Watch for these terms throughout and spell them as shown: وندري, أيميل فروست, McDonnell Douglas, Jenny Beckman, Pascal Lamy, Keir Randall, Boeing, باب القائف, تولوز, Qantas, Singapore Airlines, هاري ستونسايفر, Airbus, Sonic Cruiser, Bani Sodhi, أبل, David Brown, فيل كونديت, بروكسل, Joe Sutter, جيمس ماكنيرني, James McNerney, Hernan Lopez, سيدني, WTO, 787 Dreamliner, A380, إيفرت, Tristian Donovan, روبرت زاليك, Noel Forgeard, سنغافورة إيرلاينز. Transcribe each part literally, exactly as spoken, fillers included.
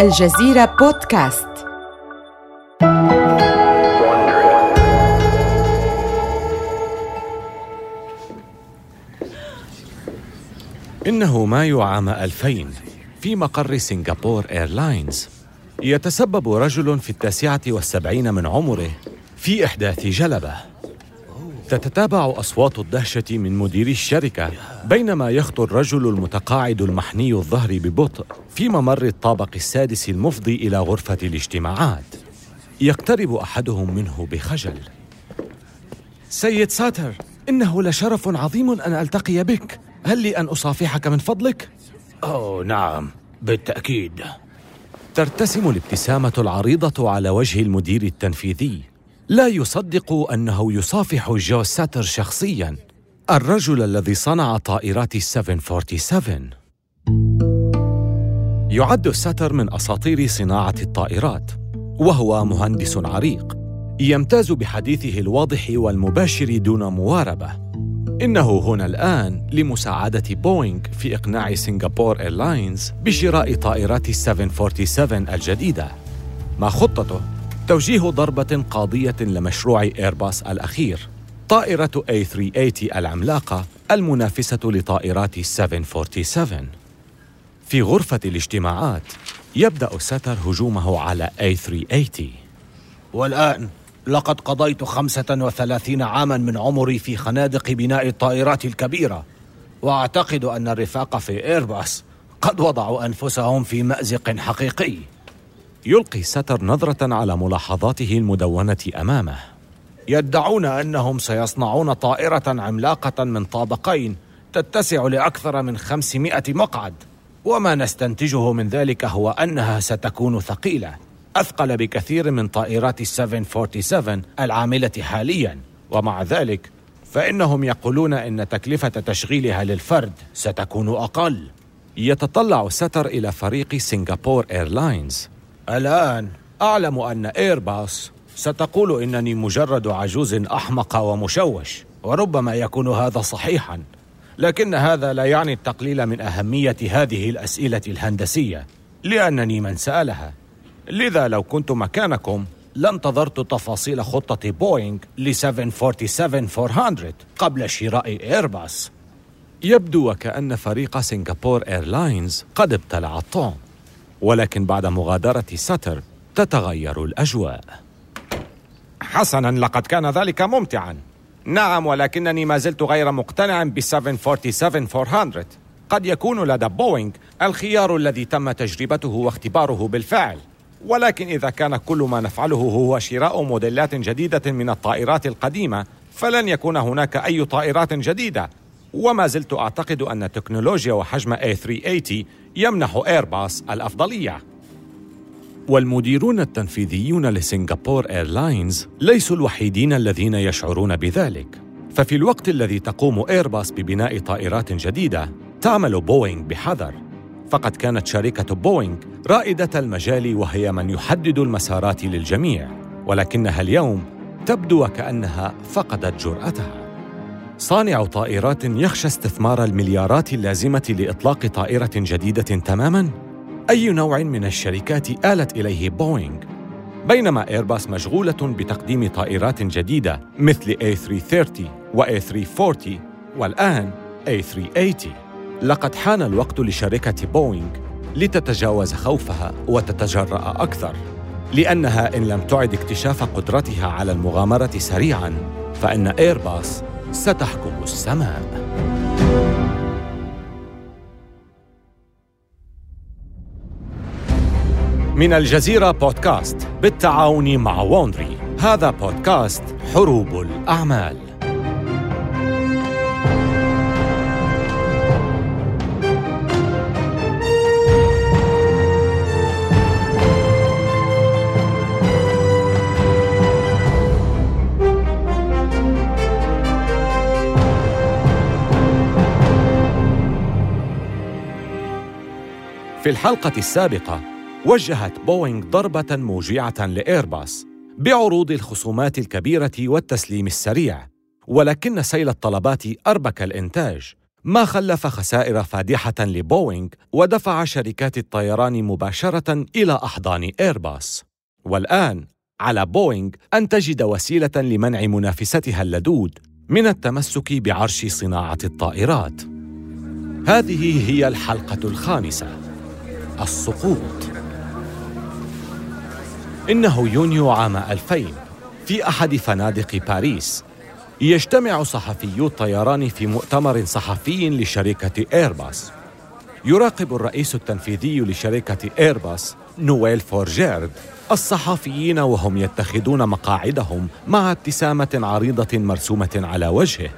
الجزيرة بودكاست. إنه مايو عام ألفين في مقر سنغافورة إيرلاينز يتسبب رجل في التاسعة والسبعين من عمره في إحداث جلبة. تتتابع أصوات الدهشة من مدير الشركة بينما يخطو الرجل المتقاعد المحني الظهر ببطء في ممر الطابق السادس المفضي إلى غرفة الاجتماعات. يقترب أحدهم منه بخجل. سيد ساتر، إنه لشرف عظيم أن ألتقي بك. هل لي أن أصافحك من فضلك؟ أوه نعم، بالتأكيد. ترتسم الابتسامة العريضة على وجه المدير التنفيذي. لا يصدق أنه يصافح جو ساتر شخصياً، الرجل الذي صنع طائرات سبعة أربعة سبعة. يعد ساتر من أساطير صناعة الطائرات، وهو مهندس عريق يمتاز بحديثه الواضح والمباشر دون مواربة. إنه هنا الآن لمساعدة بوينغ في إقناع سنغافورة إيرلاينز بشراء طائرات سبعة أربعة سبعة الجديدة. ما خطته؟ توجيه ضربة قاضية لمشروع إيرباص الأخير، طائرة إيه ثلاثمائة وثمانين العملاقة المنافسة لطائرات سبعة أربعة سبعة. في غرفة الاجتماعات يبدأ ساتر هجومه على إيه ثلاثمائة وثمانين. والآن لقد قضيت خمسة وثلاثين عاماً من عمري في خنادق بناء الطائرات الكبيرة، وأعتقد أن الرفاق في إيرباص قد وضعوا أنفسهم في مأزق حقيقي. يلقي ساتر نظرة على ملاحظاته المدونة أمامه. يدعون أنهم سيصنعون طائرة عملاقة من طابقين تتسع لأكثر من خمسمائة مقعد، وما نستنتجه من ذلك هو أنها ستكون ثقيلة، أثقل بكثير من طائرات سبعة أربعة سبعة العاملة حالياً، ومع ذلك فإنهم يقولون أن تكلفة تشغيلها للفرد ستكون أقل. يتطلع ساتر إلى فريق سنغافورة إيرلاينز. الآن أعلم أن إيرباص ستقول إنني مجرد عجوز أحمق ومشوش، وربما يكون هذا صحيحاً، لكن هذا لا يعني التقليل من أهمية هذه الأسئلة الهندسية، لأنني من سألها. لذا لو كنت مكانكم لانتظرت تفاصيل خطة بوينغ ل سبعة أربعة سبعة أربعمائة قبل شراء إيرباص. يبدو وكأن فريق سنغافورة إيرلاينز قد ابتلع الطعم، ولكن بعد مغادرة ساتر تتغير الأجواء. حسناً، لقد كان ذلك ممتعاً. نعم، ولكنني ما زلت غير مقتنع ب سبعة أربعة سبعة أربعمائة. قد يكون لدى بوينغ الخيار الذي تم تجربته واختباره بالفعل، ولكن إذا كان كل ما نفعله هو شراء موديلات جديدة من الطائرات القديمة فلن يكون هناك أي طائرات جديدة، وما زلت أعتقد أن تكنولوجيا وحجم إيه ثلاثمائة وثمانين يمنح إيرباص الأفضلية. والمديرون التنفيذيون لسنغافورة إيرلاينز ليسوا الوحيدين الذين يشعرون بذلك، ففي الوقت الذي تقوم إيرباص ببناء طائرات جديدة تعمل بوينغ بحذر، فقد كانت شركة بوينغ رائدة المجال وهي من يحدد المسارات للجميع، ولكنها اليوم تبدو كأنها فقدت جرأتها. صانع طائرات يخشى استثمار المليارات اللازمة لإطلاق طائرة جديدة تماماً؟ أي نوع من الشركات آلت إليه بوينغ؟ بينما إيرباص مشغولة بتقديم طائرات جديدة مثل إيه ثلاثمائة وثلاثين و إيه ثلاثمائة وأربعين والآن إيه ثلاثمائة وثمانين. لقد حان الوقت لشركة بوينغ لتتجاوز خوفها وتتجرأ أكثر، لأنها إن لم تعد اكتشاف قدرتها على المغامرة سريعاً فإن إيرباص ستحكم السماء. من الجزيرة بودكاست بالتعاون مع وندري، هذا بودكاست حروب الأعمال. في الحلقة السابقة وجهت بوينغ ضربة موجعة لإيرباص بعروض الخصومات الكبيرة والتسليم السريع، ولكن سيل الطلبات أربك الإنتاج، ما خلف خسائر فادحة لبوينغ ودفع شركات الطيران مباشرة إلى أحضان إيرباص. والآن على بوينغ أن تجد وسيلة لمنع منافستها اللدود من التمسك بعرش صناعة الطائرات. هذه هي الحلقة الخامسة، السقوط. إنه يونيو عام ألفين، في أحد فنادق باريس يجتمع صحفيو الطيران في مؤتمر صحفي لشركة إيرباص. يراقب الرئيس التنفيذي لشركة إيرباص نويل فورجيرد الصحفيين وهم يتخذون مقاعدهم مع ابتسامة عريضة مرسومة على وجهه.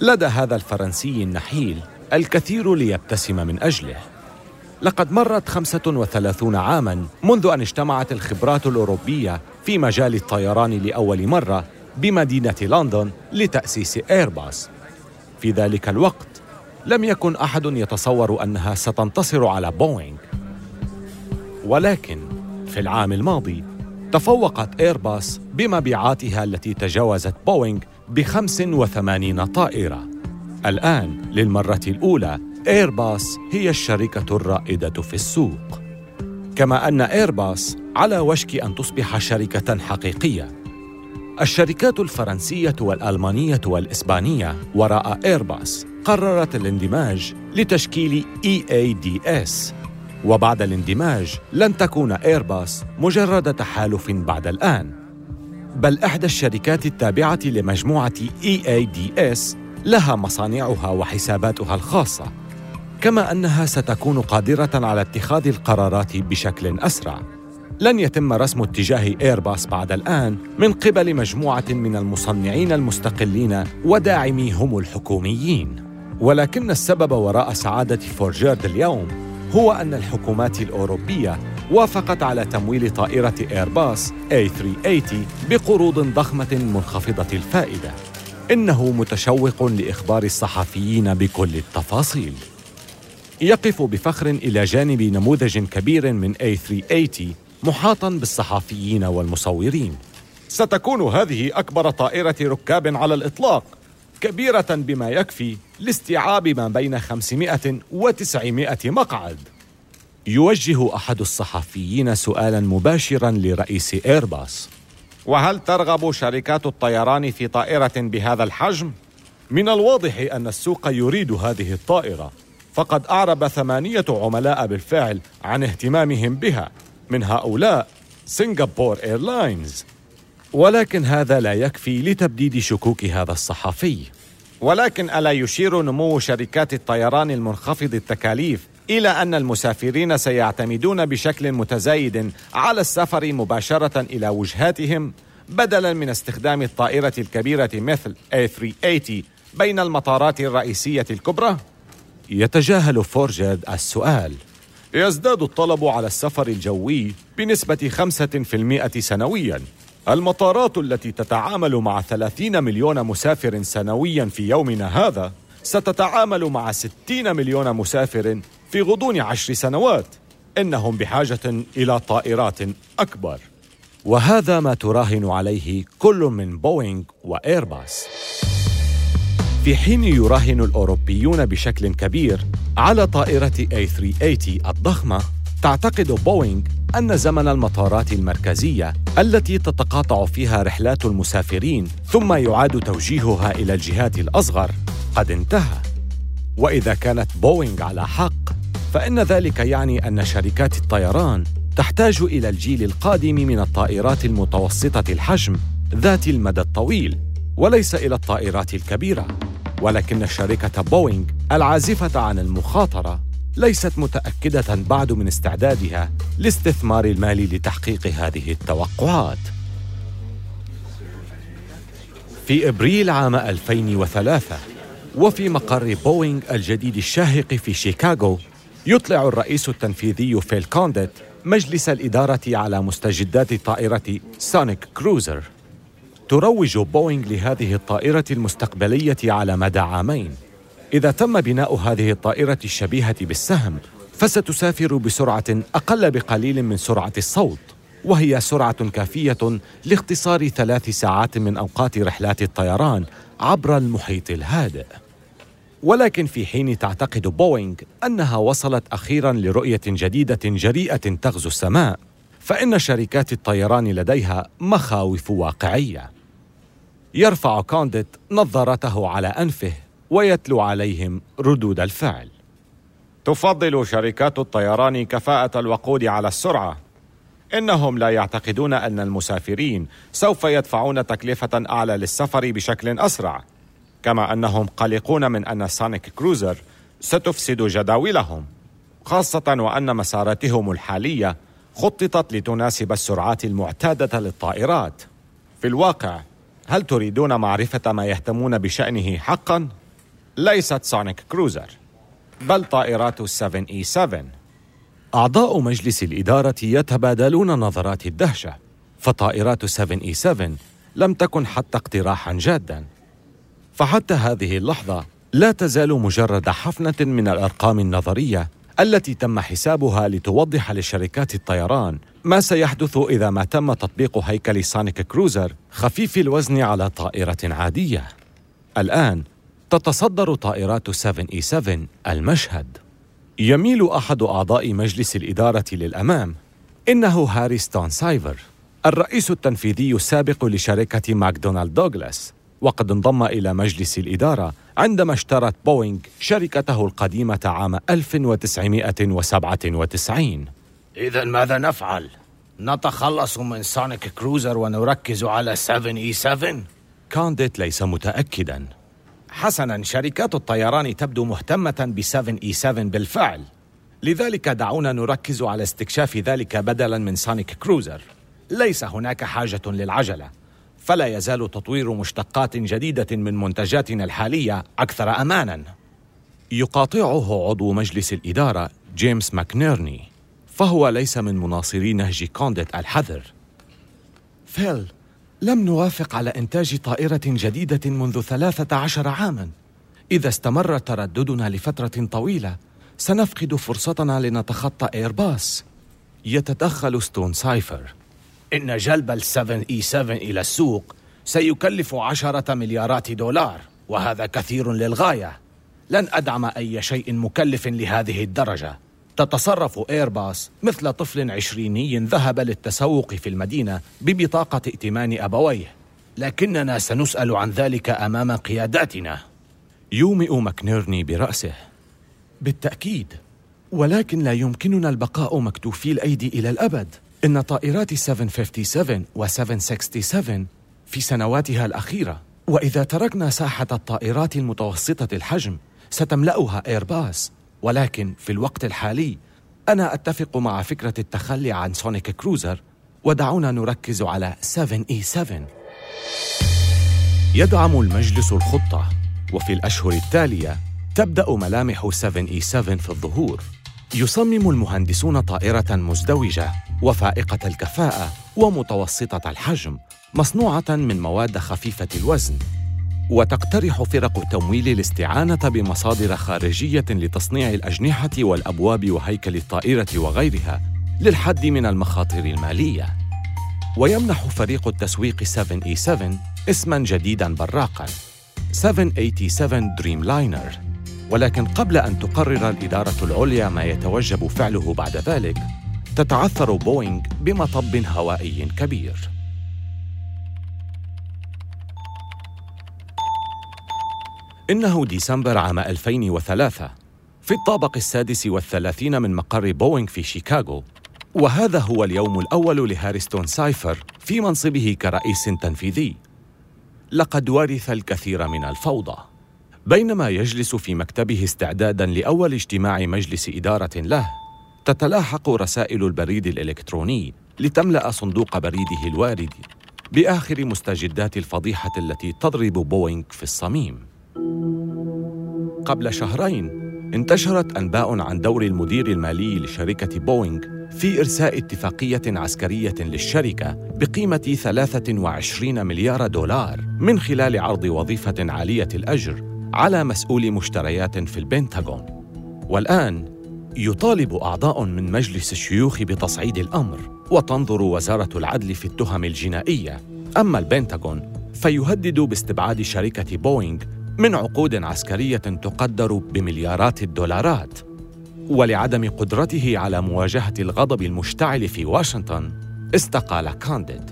لدى هذا الفرنسي النحيل الكثير ليبتسم من أجله. لقد مرت خمسة وثلاثين عاماً منذ أن اجتمعت الخبرات الأوروبية في مجال الطيران لأول مرة بمدينة لندن لتأسيس إيرباص. في ذلك الوقت لم يكن أحد يتصور أنها ستنتصر على بوينغ، ولكن في العام الماضي تفوقت إيرباص بمبيعاتها التي تجاوزت بوينغ بخمس وثمانين طائرة. الآن للمرة الأولى إيرباص هي الشركة الرائدة في السوق، كما أن إيرباص على وشك أن تصبح شركة حقيقية. الشركات الفرنسية والألمانية والإسبانية وراء إيرباص قررت الاندماج لتشكيل إي إيه دي إس، وبعد الاندماج لن تكون إيرباص مجرد تحالف بعد الآن، بل إحدى الشركات التابعة لمجموعة إي إيه دي إس لها مصانعها وحساباتها الخاصة، كما أنها ستكون قادرة على اتخاذ القرارات بشكل أسرع. لن يتم رسم اتجاه إيرباص بعد الآن من قبل مجموعة من المصنعين المستقلين وداعميهم الحكوميين، ولكن السبب وراء سعادة فورجيرد اليوم هو أن الحكومات الأوروبية وافقت على تمويل طائرة إيرباص إيه ثلاثمائة وثمانين بقروض ضخمة منخفضة الفائدة. إنه متشوق لإخبار الصحفيين بكل التفاصيل. يقف بفخر إلى جانب نموذج كبير من إيه ثلاثمائة وثمانين محاطاً بالصحفيين والمصورين. ستكون هذه أكبر طائرة ركاب على الإطلاق، كبيرة بما يكفي لاستيعاب ما بين خمسمائة وتسعمائة مقعد. يوجه أحد الصحفيين سؤالاً مباشراً لرئيس إيرباص: وهل ترغب شركات الطيران في طائرة بهذا الحجم؟ من الواضح أن السوق يريد هذه الطائرة، فقد أعرب ثمانية عملاء بالفعل عن اهتمامهم بها، من هؤلاء سنغابور إيرلاينز. ولكن هذا لا يكفي لتبديد شكوك هذا الصحفي. ولكن ألا يشير نمو شركات الطيران المنخفض التكاليف إلى أن المسافرين سيعتمدون بشكل متزايد على السفر مباشرة إلى وجهاتهم بدلاً من استخدام الطائرة الكبيرة مثل إيه ثلاثمائة وثمانين بين المطارات الرئيسية الكبرى؟ يتجاهل فورجيرد السؤال. يزداد الطلب على السفر الجوي بنسبة خمسة بالمئة سنوياً. المطارات التي تتعامل مع ثلاثين مليون مسافر سنوياً في يومنا هذا ستتعامل مع ستين مليون مسافر في غضون عشر سنوات. إنهم بحاجة إلى طائرات أكبر. وهذا ما تراهن عليه كل من بوينغ وإيرباص. في حين يراهن الأوروبيون بشكل كبير على طائرة إيه ثلاثمائة وثمانين الضخمة، تعتقد بوينغ أن زمن المطارات المركزية التي تتقاطع فيها رحلات المسافرين ثم يعاد توجيهها إلى الجهات الأصغر قد انتهى. وإذا كانت بوينغ على حق، فإن ذلك يعني أن شركات الطيران تحتاج إلى الجيل القادم من الطائرات المتوسطة الحجم ذات المدى الطويل، وليس إلى الطائرات الكبيرة. ولكن شركة بوينغ العازفة عن المخاطرة ليست متأكدة بعد من استعدادها لاستثمار المال لتحقيق هذه التوقعات. في إبريل عام ألفين وثلاثة، وفي مقر بوينغ الجديد الشاهق في شيكاغو، يطلع الرئيس التنفيذي فيل كونديت مجلس الإدارة على مستجدات طائرة سونيك كروزر. تروج بوينغ لهذه الطائرة المستقبلية على مدى عامين. إذا تم بناء هذه الطائرة الشبيهة بالسهم، فستسافر بسرعة أقل بقليل من سرعة الصوت، وهي سرعة كافية لاختصار ثلاث ساعات من أوقات رحلات الطيران عبر المحيط الهادئ. ولكن في حين تعتقد بوينغ أنها وصلت أخيراً لرؤية جديدة جريئة تغزو السماء، فإن شركات الطيران لديها مخاوف واقعية. يرفع كونديت نظارته على أنفه ويتلو عليهم ردود الفعل. تفضل شركات الطيران كفاءة الوقود على السرعة. إنهم لا يعتقدون أن المسافرين سوف يدفعون تكلفة أعلى للسفر بشكل أسرع، كما أنهم قلقون من أن سونيك كروزر ستفسد جداولهم، خاصة وأن مساراتهم الحالية خططت لتناسب السرعات المعتادة للطائرات. في الواقع، هل تريدون معرفة ما يهتمون بشأنه حقاً؟ ليست سونيك كروزر، بل طائرات سبعة إي سبعة. أعضاء مجلس الإدارة يتبادلون نظرات الدهشة، فطائرات سبعة إي سبعة لم تكن حتى اقتراحاً جاداً، فحتى هذه اللحظة لا تزال مجرد حفنة من الأرقام النظرية التي تم حسابها لتوضح لشركات الطيران ما سيحدث إذا ما تم تطبيق هيكل سونيك كروزر خفيف الوزن على طائرة عادية. الآن تتصدر طائرات سبعة إي سبعة المشهد. يميل أحد أعضاء مجلس الإدارة للأمام. إنه هاري ستونسايفر، الرئيس التنفيذي السابق لشركة ماكدونالد دوغلاس، وقد انضم إلى مجلس الإدارة عندما اشترت بوينغ شركته القديمة عام ألف وتسعمائة وسبعة وتسعين. إذا ماذا نفعل؟ نتخلص من سونيك كروزر ونركز على سبعة إي سبعة؟ كونديت ليس متأكداً. حسناً، شركات الطيران تبدو مهتمة ب سبعة إي سبعة بالفعل، لذلك دعونا نركز على استكشاف ذلك بدلاً من سونيك كروزر. ليس هناك حاجة للعجلة، فلا يزال تطوير مشتقات جديدة من منتجاتنا الحالية أكثر أماناً. يقاطعه عضو مجلس الإدارة جيمس ماكنيرني، فهو ليس من مناصري نهج كونديت الحذر. فيل، لم نوافق على إنتاج طائرة جديدة منذ ثلاثة عشر عاماً. إذا استمر ترددنا لفترة طويلة سنفقد فرصتنا لنتخطى إيرباص. يتدخل ستونسايفر. إن جلب سبعة إي سبعة إلى السوق سيكلف عشرة مليارات دولار، وهذا كثير للغاية. لن أدعم أي شيء مكلف لهذه الدرجة. تتصرف إيرباص مثل طفل عشريني ذهب للتسوق في المدينة ببطاقة ائتمان أبويه، لكننا سنسأل عن ذلك أمام قياداتنا. يومئ ماكنيرني برأسه. بالتأكيد، ولكن لا يمكننا البقاء مكتوفي الأيدي إلى الأبد. إن طائرات سبعة خمسة سبعة و سبعة ستة سبعة في سنواتها الأخيرة، وإذا تركنا ساحة الطائرات المتوسطة الحجم ستملأها إيرباص. ولكن في الوقت الحالي أنا أتفق مع فكرة التخلي عن سونيك كروزر، ودعونا نركز على سبعة إي سبعة. يدعم المجلس الخطة، وفي الأشهر التالية تبدأ ملامح سبعة إي سبعة في الظهور. يصمم المهندسون طائرة مزدوجة وفائقة الكفاءة ومتوسطة الحجم، مصنوعة من مواد خفيفة الوزن، وتقترح فرق التمويل الاستعانة بمصادر خارجية لتصنيع الأجنحة والأبواب وهيكل الطائرة وغيرها للحد من المخاطر المالية. ويمنح فريق التسويق سبعة إي سبعة اسماً جديداً براقاً، سبعة ثمانية سبعة دريملاينر. ولكن قبل أن تقرر الإدارة العليا ما يتوجب فعله بعد ذلك، تتعثر بوينغ بمطب هوائي كبير. إنه ديسمبر عام ألفين وثلاثة، في الطابق السادس والثلاثين من مقر بوينغ في شيكاغو، وهذا هو اليوم الأول لهاري ستونسايفر في منصبه كرئيس تنفيذي. لقد ورث الكثير من الفوضى. بينما يجلس في مكتبه استعداداً لأول اجتماع مجلس إدارة له، تتلاحق رسائل البريد الإلكتروني لتملأ صندوق بريده الوارد بآخر مستجدات الفضيحة التي تضرب بوينغ في الصميم. قبل شهرين انتشرت أنباء عن دور المدير المالي لشركة بوينغ في إرساء اتفاقية عسكرية للشركة بقيمة ثلاثة وعشرين مليار دولار من خلال عرض وظيفة عالية الأجر على مسؤول مشتريات في البنتاغون. والآن يطالب أعضاء من مجلس الشيوخ بتصعيد الأمر، وتنظر وزارة العدل في التهم الجنائية. أما البنتاغون فيهدد باستبعاد شركة بوينغ من عقود عسكرية تقدر بمليارات الدولارات. ولعدم قدرته على مواجهة الغضب المشتعل في واشنطن، استقال كانديد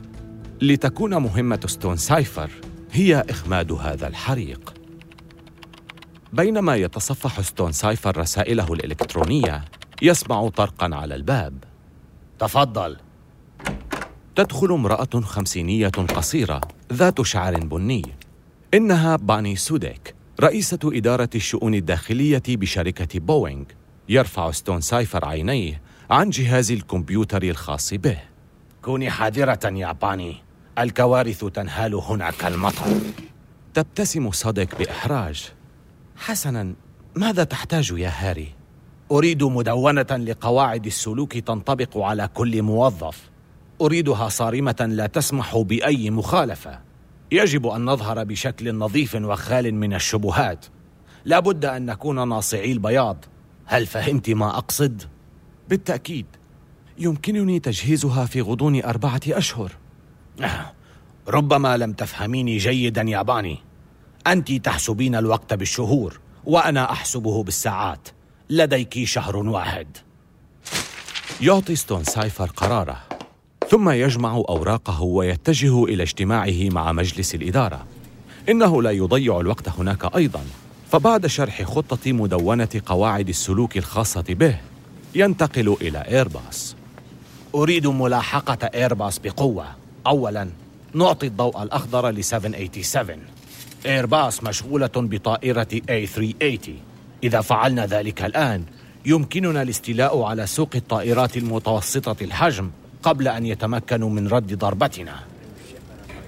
لتكون مهمة ستونسايفر هي إخماد هذا الحريق. بينما يتصفح ستونسايفر رسائله الإلكترونية، يسمع طرقاً على الباب. تفضل. تدخل امرأة خمسينية قصيرة ذات شعر بني. إنها باني سوديك، رئيسة إدارة الشؤون الداخلية بشركة بوينغ. يرفع ستونسايفر عينيه عن جهاز الكمبيوتر الخاص به. كوني حذرة يا باني، الكوارث تنهال هنا كالمطر. تبتسم صديق بإحراج. حسناً، ماذا تحتاج يا هاري؟ أريد مدونة لقواعد السلوك تنطبق على كل موظف. أريدها صارمة لا تسمح بأي مخالفة. يجب أن نظهر بشكل نظيف وخال من الشبهات. لا بد أن نكون ناصعي البياض. هل فهمت ما أقصد؟ بالتأكيد. يمكنني تجهيزها في غضون أربعة أشهر. ربما لم تفهميني جيدا يا باني. أنت تحسبين الوقت بالشهور وأنا أحسبه بالساعات. لديك شهر واحد. يعطي ستونسايفر قراره، ثم يجمع أوراقه ويتجه إلى اجتماعه مع مجلس الإدارة. إنه لا يضيع الوقت هناك أيضا، فبعد شرح خطة مدونة قواعد السلوك الخاصة به، ينتقل إلى إيرباص. أريد ملاحقة إيرباص بقوة. أولا، نعطي الضوء الأخضر ل سبعمائة وسبعة وثمانين. إيرباص مشغولة بطائرة إيه ثلاثمائة وثمانين. إذا فعلنا ذلك الآن، يمكننا الاستيلاء على سوق الطائرات المتوسطة الحجم قبل أن يتمكنوا من رد ضربتنا.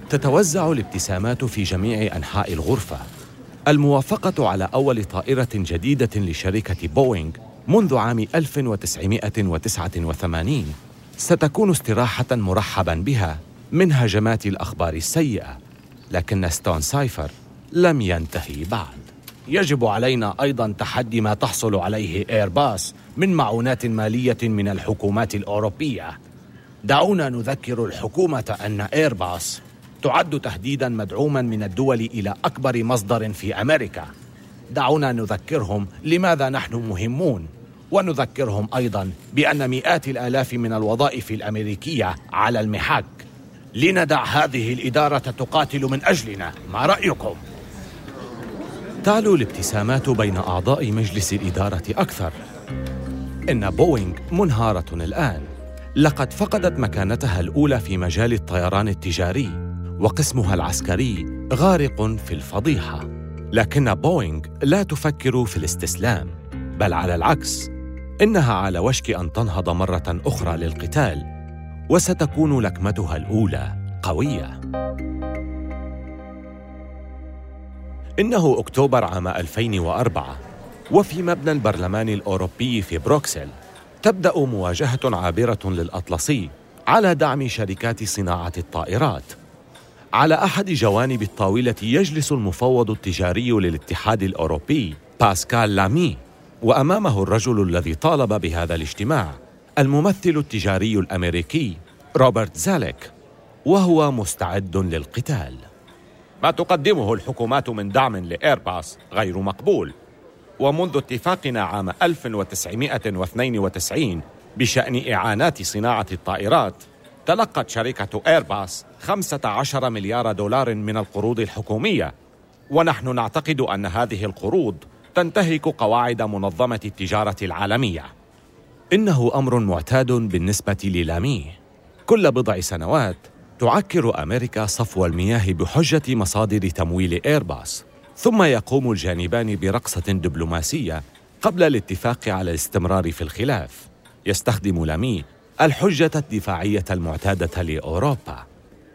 تتوزع الابتسامات في جميع أنحاء الغرفة. الموافقة على أول طائرة جديدة لشركة بوينغ منذ عام ألف وتسعمائة وتسعة وثمانين ستكون استراحة مرحبا بها من هجمات الأخبار السيئة. لكن ستونسايفر لم ينتهي بعد. يجب علينا أيضا تحدي ما تحصل عليه إيرباص من معونات مالية من الحكومات الأوروبية. دعونا نذكر الحكومة أن إيرباص تعد تهديداً مدعوماً من الدول إلى أكبر مصدر في أمريكا. دعونا نذكرهم لماذا نحن مهمون، ونذكرهم أيضاً بأن مئات الآلاف من الوظائف الأمريكية على المحك. لندع هذه الإدارة تقاتل من أجلنا. ما رأيكم؟ تعلو الابتسامات بين أعضاء مجلس الإدارة أكثر. إن بوينغ منهارة الآن. لقد فقدت مكانتها الأولى في مجال الطيران التجاري، وقسمها العسكري غارق في الفضيحة. لكن بوينغ لا تفكر في الاستسلام، بل على العكس، إنها على وشك أن تنهض مرة أخرى للقتال، وستكون لكمتها الأولى قوية. إنه أكتوبر عام ألفين وأربعة، وفي مبنى البرلمان الأوروبي في بروكسل تبدأ مواجهة عابرة للأطلسي على دعم شركات صناعة الطائرات. على أحد جوانب الطاولة يجلس المفوض التجاري للاتحاد الأوروبي باسكال لامي، وأمامه الرجل الذي طالب بهذا الاجتماع، الممثل التجاري الأمريكي روبرت زاليك، وهو مستعد للقتال. ما تقدمه الحكومات من دعم لإيرباص غير مقبول، ومنذ اتفاقنا عام ألف وتسعمائة واثنين وتسعين بشأن إعانات صناعة الطائرات، تلقت شركة إيرباص خمسة عشر مليار دولار من القروض الحكومية، ونحن نعتقد أن هذه القروض تنتهك قواعد منظمة التجارة العالمية. إنه أمر معتاد بالنسبة للامي. كل بضع سنوات تعكر أمريكا صفو المياه بحجة مصادر تمويل إيرباص، ثم يقوم الجانبان برقصة دبلوماسية قبل الاتفاق على الاستمرار في الخلاف. يستخدم لامي الحجة الدفاعية المعتادة لأوروبا.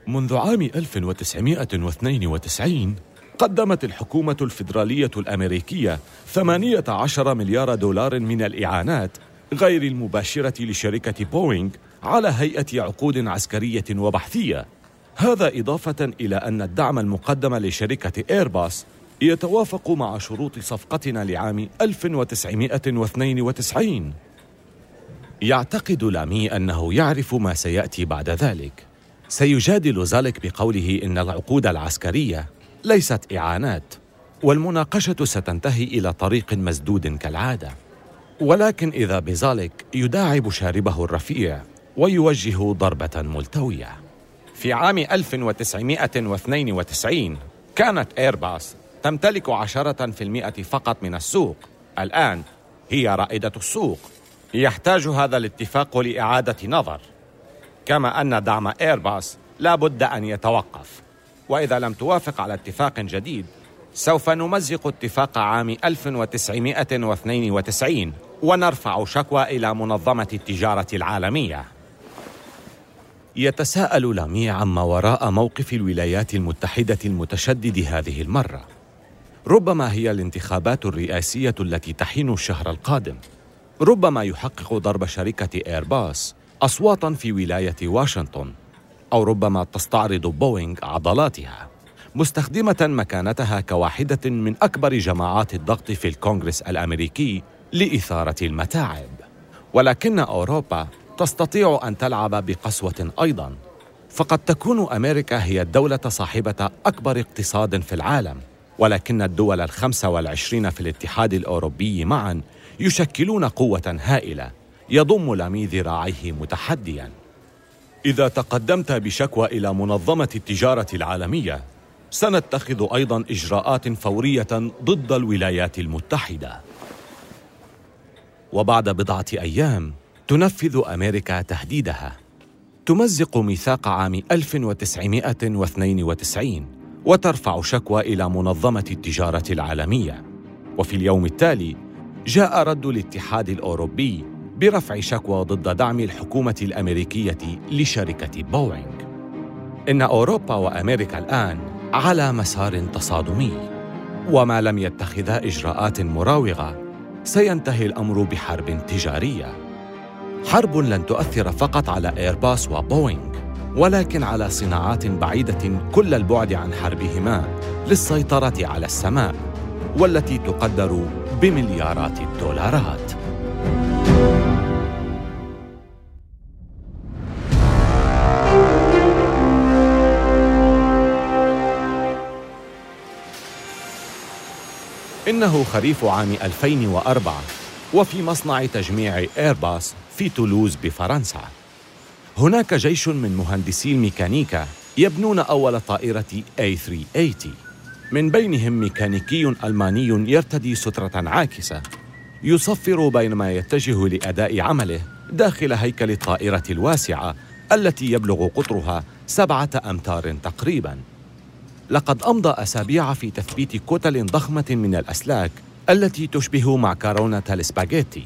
منذ عام ألف وتسعمائة واثنين وتسعين قدمت الحكومة الفيدرالية الأمريكية ثمانية عشر مليار دولار من الإعانات غير المباشرة لشركة بوينغ على هيئة عقود عسكرية وبحثية. هذا إضافة إلى أن الدعم المقدم لشركة إيرباص يتوافق مع شروط صفقتنا لعام ألف وتسعمائة واثنين وتسعين. يعتقد لامي أنه يعرف ما سيأتي بعد ذلك. سيجادل زاليك بقوله إن العقود العسكرية ليست إعانات، والمناقشة ستنتهي إلى طريق مسدود كالعادة. ولكن إذا بزالك يداعب شاربه الرفيع ويوجه ضربة ملتوية. في عام ألف وتسعمائة واثنين وتسعين كانت إيرباص تمتلك عشرة في المئة فقط من السوق. الآن هي رائدة السوق. يحتاج هذا الاتفاق لإعادة نظر، كما أن دعم إيرباص لا بد أن يتوقف. وإذا لم توافق على اتفاق جديد سوف نمزق اتفاق عام ألف وتسعمائة واثنين وتسعين ونرفع شكوى إلى منظمة التجارة العالمية. يتساءل لامي عما وراء موقف الولايات المتحدة المتشدد هذه المرة. ربما هي الانتخابات الرئاسية التي تحين الشهر القادم. ربما يحقق ضرب شركة إيرباص أصواتاً في ولاية واشنطن، أو ربما تستعرض بوينغ عضلاتها مستخدمة مكانتها كواحدة من أكبر جماعات الضغط في الكونغرس الأمريكي لإثارة المتاعب. ولكن أوروبا تستطيع أن تلعب بقسوة أيضاً، فقد تكون أمريكا هي الدولة صاحبة أكبر اقتصاد في العالم، ولكن الدول الخمسة والعشرين في الاتحاد الأوروبي معاً يشكلون قوة هائلة يضم لامي ذراعيه متحدياً. إذا تقدمت بشكوى إلى منظمة التجارة العالمية سنتخذ أيضاً إجراءات فورية ضد الولايات المتحدة. وبعد بضعة أيام تنفذ أمريكا تهديدها. تمزق ميثاق عام ألف وتسعمائة واثنين وتسعين وترفع شكوى إلى منظمة التجارة العالمية. وفي اليوم التالي جاء رد الاتحاد الأوروبي برفع شكوى ضد دعم الحكومة الأمريكية لشركة بوينغ. إن أوروبا وأمريكا الآن على مسار تصادمي، وما لم يتخذا إجراءات مراوغة سينتهي الأمر بحرب تجارية. حرب لن تؤثر فقط على إيرباص وبوينغ، ولكن على صناعات بعيدة كل البعد عن حربهما للسيطرة على السماء، والتي تقدر بمليارات الدولارات. إنه خريف عام ألفين وأربعة، وفي مصنع تجميع إيرباص في تولوز بفرنسا، هناك جيش من مهندسي الميكانيكا يبنون أول طائرة إيه ثلاثمائة وثمانين، من بينهم ميكانيكي ألماني يرتدي سترة عاكسة يصفر بينما يتجه لأداء عمله داخل هيكل الطائرة الواسعة التي يبلغ قطرها سبعة أمتار تقريباً. لقد أمضى أسابيع في تثبيت كتل ضخمة من الأسلاك التي تشبه معكرونة الاسباغيتي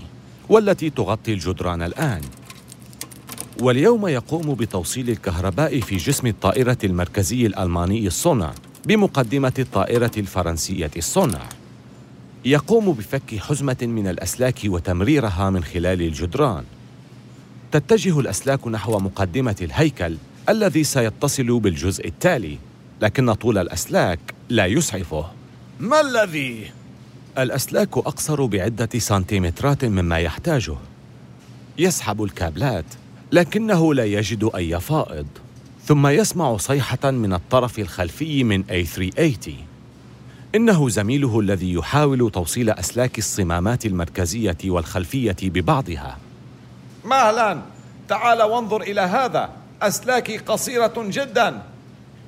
والتي تغطي الجدران الآن. واليوم يقوم بتوصيل الكهرباء في جسم الطائرة المركزي الألماني الصنع بمقدمة الطائرة الفرنسية الصنع. يقوم بفك حزمة من الأسلاك وتمريرها من خلال الجدران. تتجه الأسلاك نحو مقدمة الهيكل الذي سيتصل بالجزء التالي، لكن طول الأسلاك لا يسعفه. ما الذي؟ الأسلاك أقصر بعدة سنتيمترات مما يحتاجه. يسحب الكابلات لكنه لا يجد أي فائض، ثم يسمع صيحة من الطرف الخلفي من إيه ثلاثمائة وثمانين. إنه زميله الذي يحاول توصيل أسلاك الصمامات المركزية والخلفية ببعضها. مهلاً، تعال وانظر إلى هذا، أسلاكي قصيرة جداً.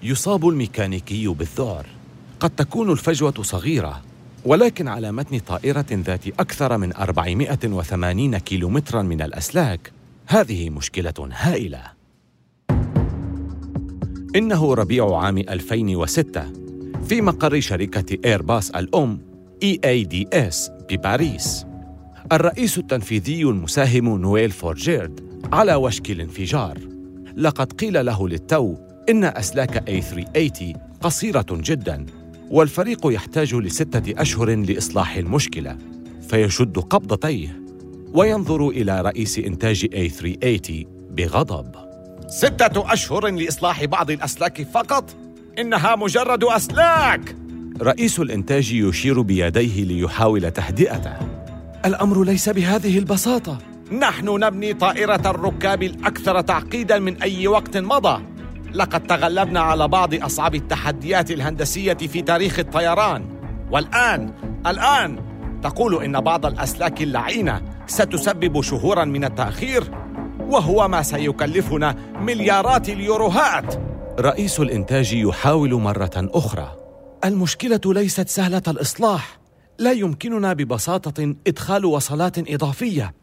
يصاب الميكانيكي بالذعر. قد تكون الفجوة صغيرة، ولكن على متن طائرة ذات أكثر من أربعمائة وثمانين كيلومتراً من الأسلاك هذه مشكلة هائلة. إنه ربيع عام ألفين وستة في مقر شركة إيرباص الأم إي إيه دي إس بباريس. الرئيس التنفيذي المساهم نويل فورجيرد على وشك الانفجار. لقد قيل له للتو إن أسلاك إيه ثلاثمائة وثمانين قصيرة جداً، والفريق يحتاج لستة أشهر لإصلاح المشكلة. فيشد قبضتيه وينظر إلى رئيس إنتاج إيه ثلاثمائة وثمانين بغضب. ستة أشهر لإصلاح بعض الأسلاك فقط؟ إنها مجرد أسلاك! رئيس الإنتاج يشير بيديه ليحاول تهدئته. الأمر ليس بهذه البساطة. نحن نبني طائرة الركاب الأكثر تعقيداً من أي وقت مضى. لقد تغلبنا على بعض أصعب التحديات الهندسية في تاريخ الطيران، والآن الآن تقول إن بعض الأسلاك اللعينة ستسبب شهوراً من التأخير، وهو ما سيكلفنا مليارات اليوروهات. رئيس الإنتاج يحاول مرة أخرى. المشكلة ليست سهلة الإصلاح، لا يمكننا ببساطة إدخال وصلات إضافية.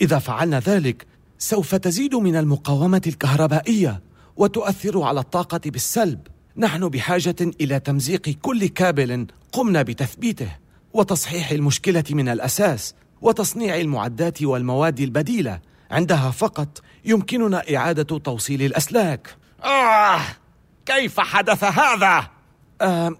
إذا فعلنا ذلك سوف تزيد من المقاومة الكهربائية وتؤثر على الطاقة بالسلب. نحن بحاجة إلى تمزيق كل كابل قمنا بتثبيته، وتصحيح المشكلة من الأساس، وتصنيع المعدات والمواد البديلة. عندها فقط يمكننا إعادة توصيل الأسلاك. آه، كيف حدث هذا؟ آه،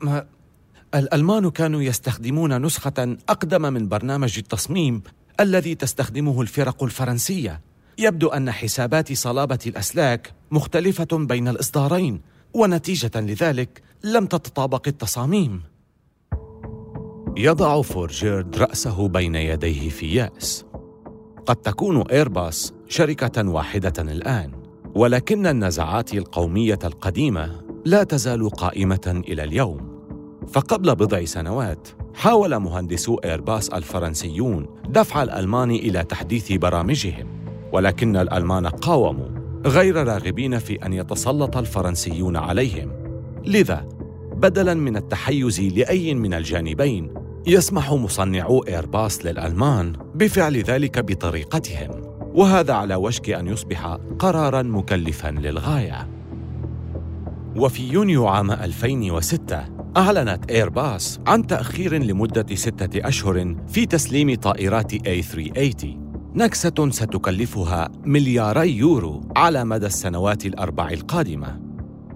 الألمان كانوا يستخدمون نسخة أقدم من برنامج التصميم الذي تستخدمه الفرق الفرنسية. يبدو أن حسابات صلابة الأسلاك مختلفة بين الإصدارين، ونتيجة لذلك لم تتطابق التصاميم. يضع فورجيرد رأسه بين يديه في يأس. قد تكون إيرباص شركة واحدة الآن، ولكن النزعات القومية القديمة لا تزال قائمة إلى اليوم. فقبل بضع سنوات حاول مهندسو إيرباص الفرنسيون دفع الألمان إلى تحديث برامجهم، ولكن الألمان قاوموا، غير راغبين في أن يتسلط الفرنسيون عليهم. لذا بدلاً من التحيز لأي من الجانبين، يسمح مصنعو إيرباص للألمان بفعل ذلك بطريقتهم، وهذا على وشك أن يصبح قراراً مكلفاً للغاية. وفي يونيو عام ألفين وستة أعلنت إيرباص عن تأخير لمدة ستة أشهر في تسليم طائرات إيه ثلاثمائة وثمانين، نكسة ستكلفها ملياري يورو على مدى السنوات الأربع القادمة.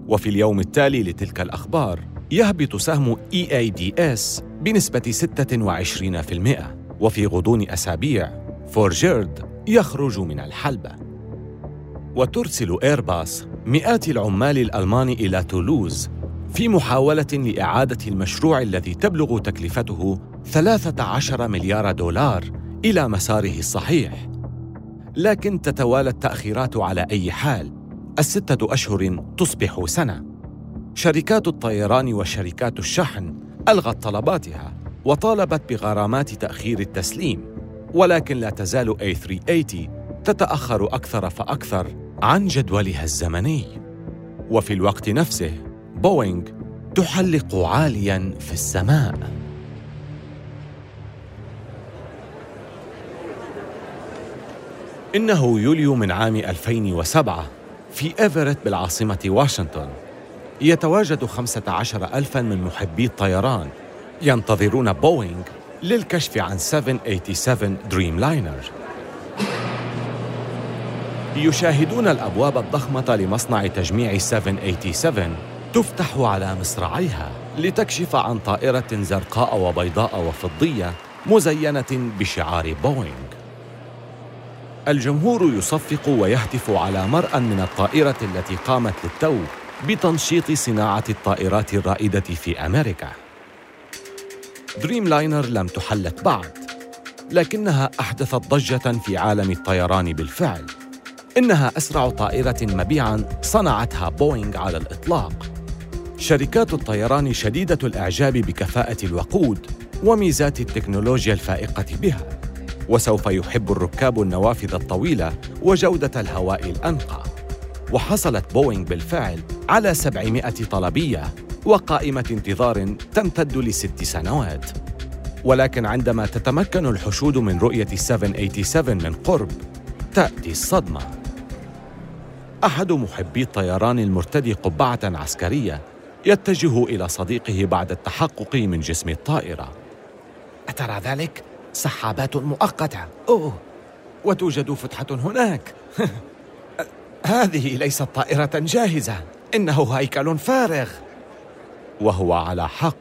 وفي اليوم التالي لتلك الأخبار يهبط سهم إي إيه دي إس بنسبة ستة وعشرين بالمئة، وفي غضون أسابيع فورجيرد يخرج من الحلبة. وترسل إيرباص مئات العمال الألمان إلى تولوز في محاولة لإعادة المشروع الذي تبلغ تكلفته ثلاثة عشر مليار دولار إلى مساره الصحيح. لكن تتوالى التأخيرات على أي حال، الستة أشهر تصبح سنة. شركات الطيران وشركات الشحن ألغت طلباتها وطالبت بغرامات تأخير التسليم، ولكن لا تزال إيه ثلاثمائة وثمانين تتأخر أكثر فأكثر عن جدولها الزمني. وفي الوقت نفسه بوينغ تحلق عالياً في السماء. إنه يوليو من عام ألفين وسبعة في إيفرت بالعاصمة واشنطن. يتواجد خمسة عشر ألفاً من محبي الطيران ينتظرون بوينغ للكشف عن سبعمائة وسبعة وثمانين دريملاينر. يشاهدون الأبواب الضخمة لمصنع تجميع سبعمائة وسبعة وثمانين تفتح على مصراعيها لتكشف عن طائرة زرقاء وبيضاء وفضية مزينة بشعار بوينغ. الجمهور يصفق ويهتف على مرأى من الطائرة التي قامت للتو بتنشيط صناعة الطائرات الرائدة في أمريكا. دريم لاينر لم تحلق بعد، لكنها أحدثت ضجة في عالم الطيران بالفعل. إنها أسرع طائرة مبيعاً صنعتها بوينغ على الإطلاق. شركات الطيران شديدة الإعجاب بكفاءة الوقود وميزات التكنولوجيا الفائقة بها، وسوف يحب الركاب النوافذ الطويلة وجودة الهواء الأنقى. وحصلت بوينغ بالفعل على سبعمائة طلبية وقائمة انتظار تمتد لست سنوات. ولكن عندما تتمكن الحشود من رؤية سبعمائة وسبعة وثمانين من قرب، تأتي الصدمة. أحد محبي الطيران المرتدي قبعة عسكرية يتجه إلى صديقه بعد التحقق من جسم الطائرة. أترى ذلك؟ سحابات مؤقتة. أوه، وتوجد فتحة هناك. هذه ليست طائرة جاهزة، إنه هيكل فارغ. وهو على حق،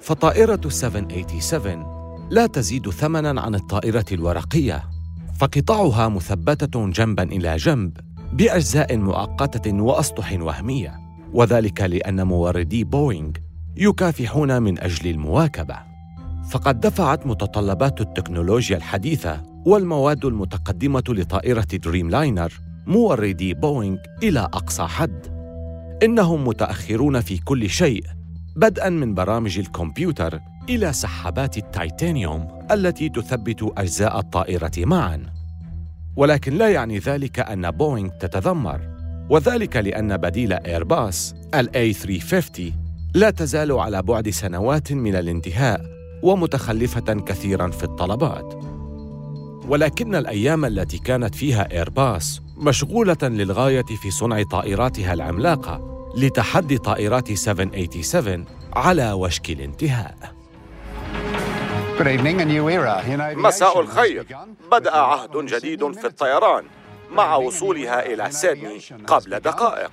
فطائرة سبعمائة وسبعة وثمانين لا تزيد ثمناً عن الطائرة الورقية، فقطعها مثبتة جنباً إلى جنب بأجزاء مؤقتة وأسطح وهمية، وذلك لأن موردي بوينغ يكافحون من أجل المواكبة. فقد دفعت متطلبات التكنولوجيا الحديثة والمواد المتقدمة لطائرة دريم لاينر موردي بوينغ إلى أقصى حد. إنهم متأخرون في كل شيء، بدءاً من برامج الكمبيوتر إلى سحابات التيتانيوم التي تثبت أجزاء الطائرة معاً. ولكن لا يعني ذلك أن بوينغ تتذمر، وذلك لأن بديل إيرباص الإيه ثلاثمئة وخمسين لا تزال على بعد سنوات من الانتهاء ومتخلفة كثيراً في الطلبات. ولكن الأيام التي كانت فيها إيرباص مشغولة للغاية في صنع طائراتها العملاقة لتحدي طائرات سبعمئة وسبعة وثمانين على وشك الانتهاء. مساء الخير. بدأ عهد جديد في الطيران مع وصولها إلى سيدني قبل دقائق.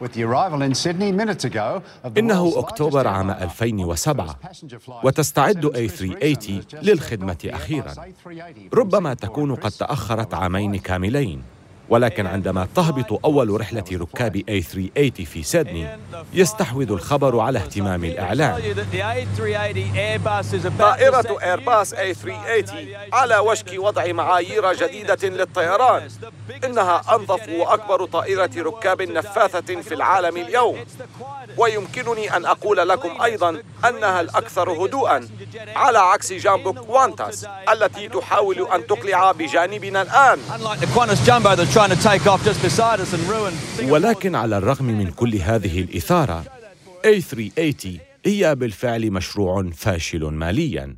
إنه أكتوبر عام ألفين وسبعة وتستعد إيه ثلاثمئة وثمانين للخدمة أخيراً. ربما تكون قد تأخرت عامين كاملين، ولكن عندما تهبط أول رحلة ركاب إيه ثلاثمئة وثمانين في سيدني يستحوذ الخبر على اهتمام الإعلام. طائرة إيرباص إيه ثلاثمئة وثمانين على وشك وضع معايير جديدة للطيران. إنها أنظف وأكبر طائرة ركاب نفاثة في العالم اليوم، ويمكنني أن أقول لكم أيضاً أنها الأكثر هدوءاً، على عكس جامبو كوانتاس التي تحاول أن تقلع بجانبنا الآن. ولكن على الرغم من كل هذه الإثارة، إيه ثلاثمئة وثمانين هي بالفعل مشروع فاشل مالياً.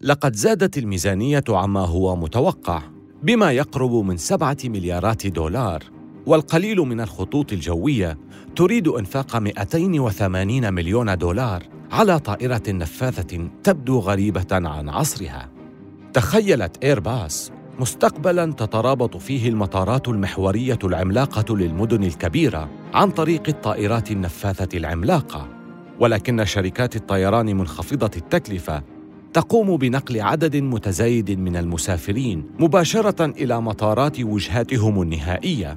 لقد زادت الميزانية عما هو متوقع بما يقرب من سبعة مليارات دولار، والقليل من الخطوط الجوية تريد إنفاق مئتين وثمانين مليون دولار على طائرة نفاثة تبدو غريبة عن عصرها. تخيلت إيرباص مستقبلاً تترابط فيه المطارات المحورية العملاقة للمدن الكبيرة عن طريق الطائرات النفاثة العملاقة، ولكن شركات الطيران منخفضة التكلفة تقوم بنقل عدد متزايد من المسافرين مباشرة إلى مطارات وجهاتهم النهائية،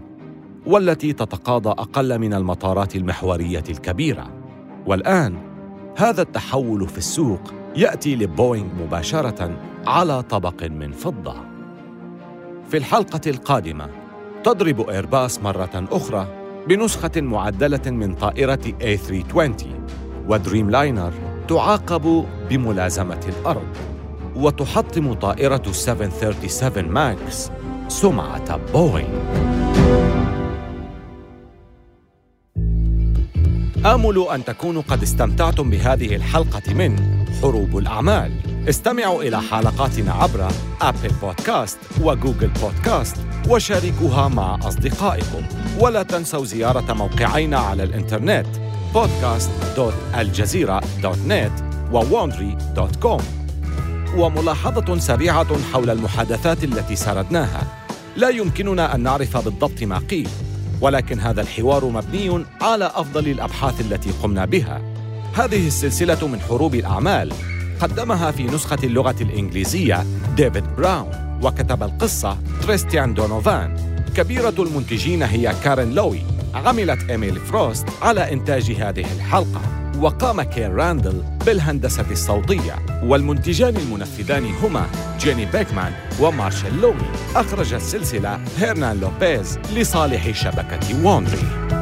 والتي تتقاضى أقل من المطارات المحورية الكبيرة. والآن هذا التحول في السوق يأتي لبوينغ مباشرة على طبق من فضة. في الحلقة القادمة تضرب إيرباص مرة أخرى بنسخة معدلة من طائرة إيه ثلاثمئة وعشرين، ودريم لاينر تعاقب بملازمة الأرض، وتحطم طائرة سبعمئة وسبعة وثلاثين ماكس سمعة بوينغ. آمل أن تكونوا قد استمتعتم بهذه الحلقة من حروب الأعمال. استمعوا إلى حلقاتنا عبر أبل بودكاست وجوجل بودكاست وشاركوها مع أصدقائكم، ولا تنسوا زيارة موقعينا على الإنترنت بودكاست دوت الجزيرة دوت نت ووندري دوت كوم. وملاحظة سريعة حول المحادثات التي سردناها، لا يمكننا أن نعرف بالضبط ما قيل، ولكن هذا الحوار مبني على أفضل الأبحاث التي قمنا بها. هذه السلسلة من حروب الأعمال قدمها في نسخة اللغة الإنجليزية ديفيد براون، وكتب القصة تريستيان دونوفان. كبيرة المنتجين هي كارين لوي. عملت أيميل فروست على إنتاج هذه الحلقة، وقام كير راندل بالهندسة الصوتية، والمنتجان المنفذان هما جيني بيكمان ومارشال لومي. أخرج السلسلة هيرنان لوبيز لصالح شبكة ووندري.